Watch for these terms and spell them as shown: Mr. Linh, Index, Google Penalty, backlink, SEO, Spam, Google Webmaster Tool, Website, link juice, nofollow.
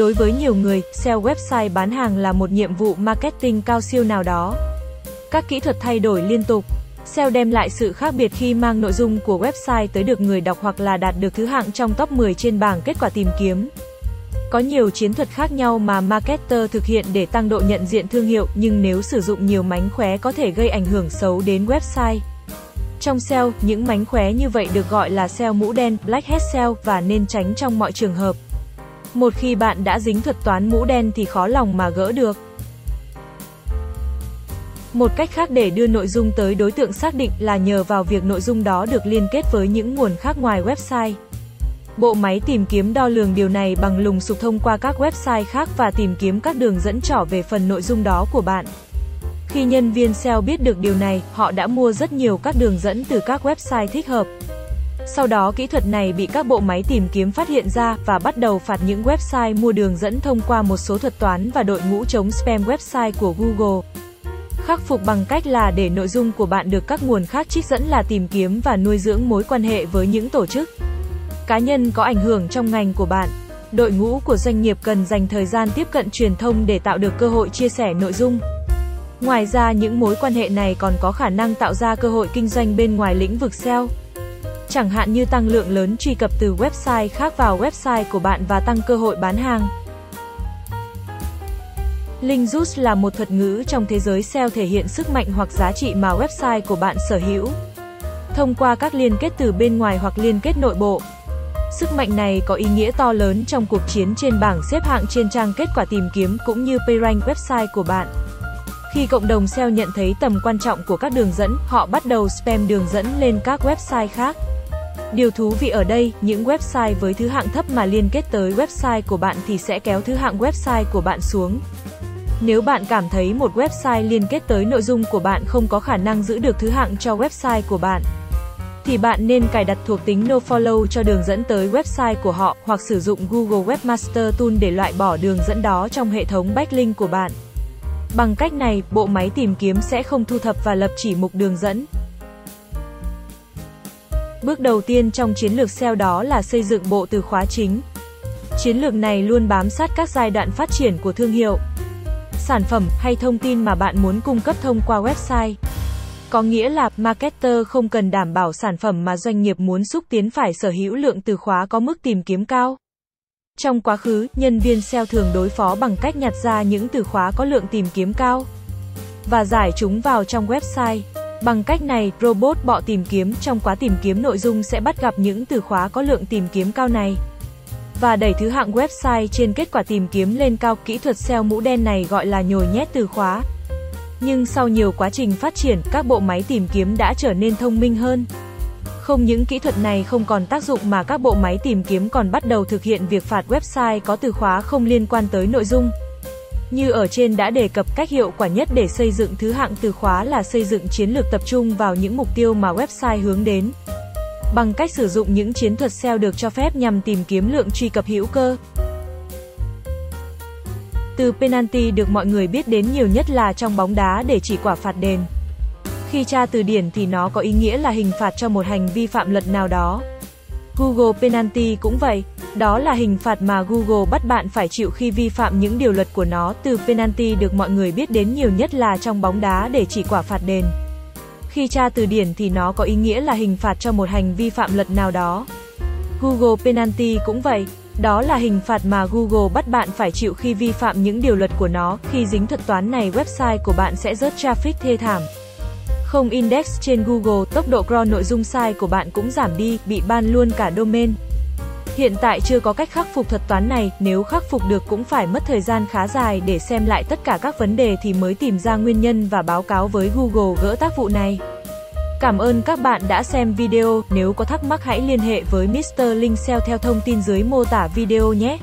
Đối với nhiều người, SEO website bán hàng là một nhiệm vụ marketing cao siêu nào đó. Các kỹ thuật thay đổi liên tục. SEO đem lại sự khác biệt khi mang nội dung của website tới được người đọc hoặc là đạt được thứ hạng trong top 10 trên bảng kết quả tìm kiếm. Có nhiều chiến thuật khác nhau mà marketer thực hiện để tăng độ nhận diện thương hiệu, nhưng nếu sử dụng nhiều mánh khóe có thể gây ảnh hưởng xấu đến website. Trong SEO, những mánh khóe như vậy được gọi là SEO mũ đen, black hat SEO, và nên tránh trong mọi trường hợp. Một khi bạn đã dính thuật toán mũ đen thì khó lòng mà gỡ được. Một cách khác để đưa nội dung tới đối tượng xác định là nhờ vào việc nội dung đó được liên kết với những nguồn khác ngoài website. Bộ máy tìm kiếm đo lường điều này bằng lùng sục thông qua các website khác và tìm kiếm các đường dẫn trỏ về phần nội dung đó của bạn. Khi nhân viên SEO biết được điều này, họ đã mua rất nhiều các đường dẫn từ các website thích hợp. Sau đó kỹ thuật này bị các bộ máy tìm kiếm phát hiện ra và bắt đầu phạt những website mua đường dẫn thông qua một số thuật toán và đội ngũ chống spam website của Google. Khắc phục bằng cách là để nội dung của bạn được các nguồn khác trích dẫn là tìm kiếm và nuôi dưỡng mối quan hệ với những tổ chức, cá nhân có ảnh hưởng trong ngành của bạn. Đội ngũ của doanh nghiệp cần dành thời gian tiếp cận truyền thông để tạo được cơ hội chia sẻ nội dung. Ngoài ra, những mối quan hệ này còn có khả năng tạo ra cơ hội kinh doanh bên ngoài lĩnh vực SEO. Chẳng hạn như tăng lượng lớn truy cập từ website khác vào website của bạn và tăng cơ hội bán hàng. Link juice là một thuật ngữ trong thế giới SEO thể hiện sức mạnh hoặc giá trị mà website của bạn sở hữu thông qua các liên kết từ bên ngoài hoặc liên kết nội bộ. Sức mạnh này có ý nghĩa to lớn trong cuộc chiến trên bảng xếp hạng trên trang kết quả tìm kiếm cũng như page rank website của bạn. Khi cộng đồng SEO nhận thấy tầm quan trọng của các đường dẫn, họ bắt đầu spam đường dẫn lên các website khác. Điều thú vị ở đây, những website với thứ hạng thấp mà liên kết tới website của bạn thì sẽ kéo thứ hạng website của bạn xuống. Nếu bạn cảm thấy một website liên kết tới nội dung của bạn không có khả năng giữ được thứ hạng cho website của bạn, thì bạn nên cài đặt thuộc tính nofollow cho đường dẫn tới website của họ hoặc sử dụng Google Webmaster Tool để loại bỏ đường dẫn đó trong hệ thống backlink của bạn. Bằng cách này, bộ máy tìm kiếm sẽ không thu thập và lập chỉ mục đường dẫn. Bước đầu tiên trong chiến lược SEO đó là xây dựng bộ từ khóa chính. Chiến lược này luôn bám sát các giai đoạn phát triển của thương hiệu, sản phẩm hay thông tin mà bạn muốn cung cấp thông qua website. Có nghĩa là, marketer không cần đảm bảo sản phẩm mà doanh nghiệp muốn xúc tiến phải sở hữu lượng từ khóa có mức tìm kiếm cao. Trong quá khứ, nhân viên SEO thường đối phó bằng cách nhặt ra những từ khóa có lượng tìm kiếm cao và giải chúng vào trong website. Bằng cách này, robot bot tìm kiếm trong quá tìm kiếm nội dung sẽ bắt gặp những từ khóa có lượng tìm kiếm cao này và đẩy thứ hạng website trên kết quả tìm kiếm lên cao. Kỹ thuật SEO mũ đen này gọi là nhồi nhét từ khóa. Nhưng sau nhiều quá trình phát triển, các bộ máy tìm kiếm đã trở nên thông minh hơn. Không những kỹ thuật này không còn tác dụng mà các bộ máy tìm kiếm còn bắt đầu thực hiện việc phạt website có từ khóa không liên quan tới nội dung. Như ở trên đã đề cập, cách hiệu quả nhất để xây dựng thứ hạng từ khóa là xây dựng chiến lược tập trung vào những mục tiêu mà website hướng đến, bằng cách sử dụng những chiến thuật SEO được cho phép nhằm tìm kiếm lượng truy cập hữu cơ. Từ penalty được mọi người biết đến nhiều nhất là trong bóng đá để chỉ quả phạt đền. Khi tra từ điển thì nó có ý nghĩa là hình phạt cho một hành vi phạm luật nào đó. Google Penalty cũng vậy, đó là hình phạt mà Google bắt bạn phải chịu khi vi phạm những điều luật của nó. Từ penalty được mọi người biết đến nhiều nhất là trong bóng đá để chỉ quả phạt đền. Khi tra từ điển thì nó có ý nghĩa là hình phạt cho một hành vi phạm luật nào đó. Google Penalty cũng vậy, đó là hình phạt mà Google bắt bạn phải chịu khi vi phạm những điều luật của nó. Khi dính thuật toán này, website của bạn sẽ rớt traffic thê thảm. Không index trên Google, tốc độ crawl nội dung sai của bạn cũng giảm đi, bị ban luôn cả domain. Hiện tại chưa có cách khắc phục thuật toán này, nếu khắc phục được cũng phải mất thời gian khá dài để xem lại tất cả các vấn đề thì mới tìm ra nguyên nhân và báo cáo với Google gỡ tác vụ này. Cảm ơn các bạn đã xem video, nếu có thắc mắc hãy liên hệ với Mr. Linh theo thông tin dưới mô tả video nhé.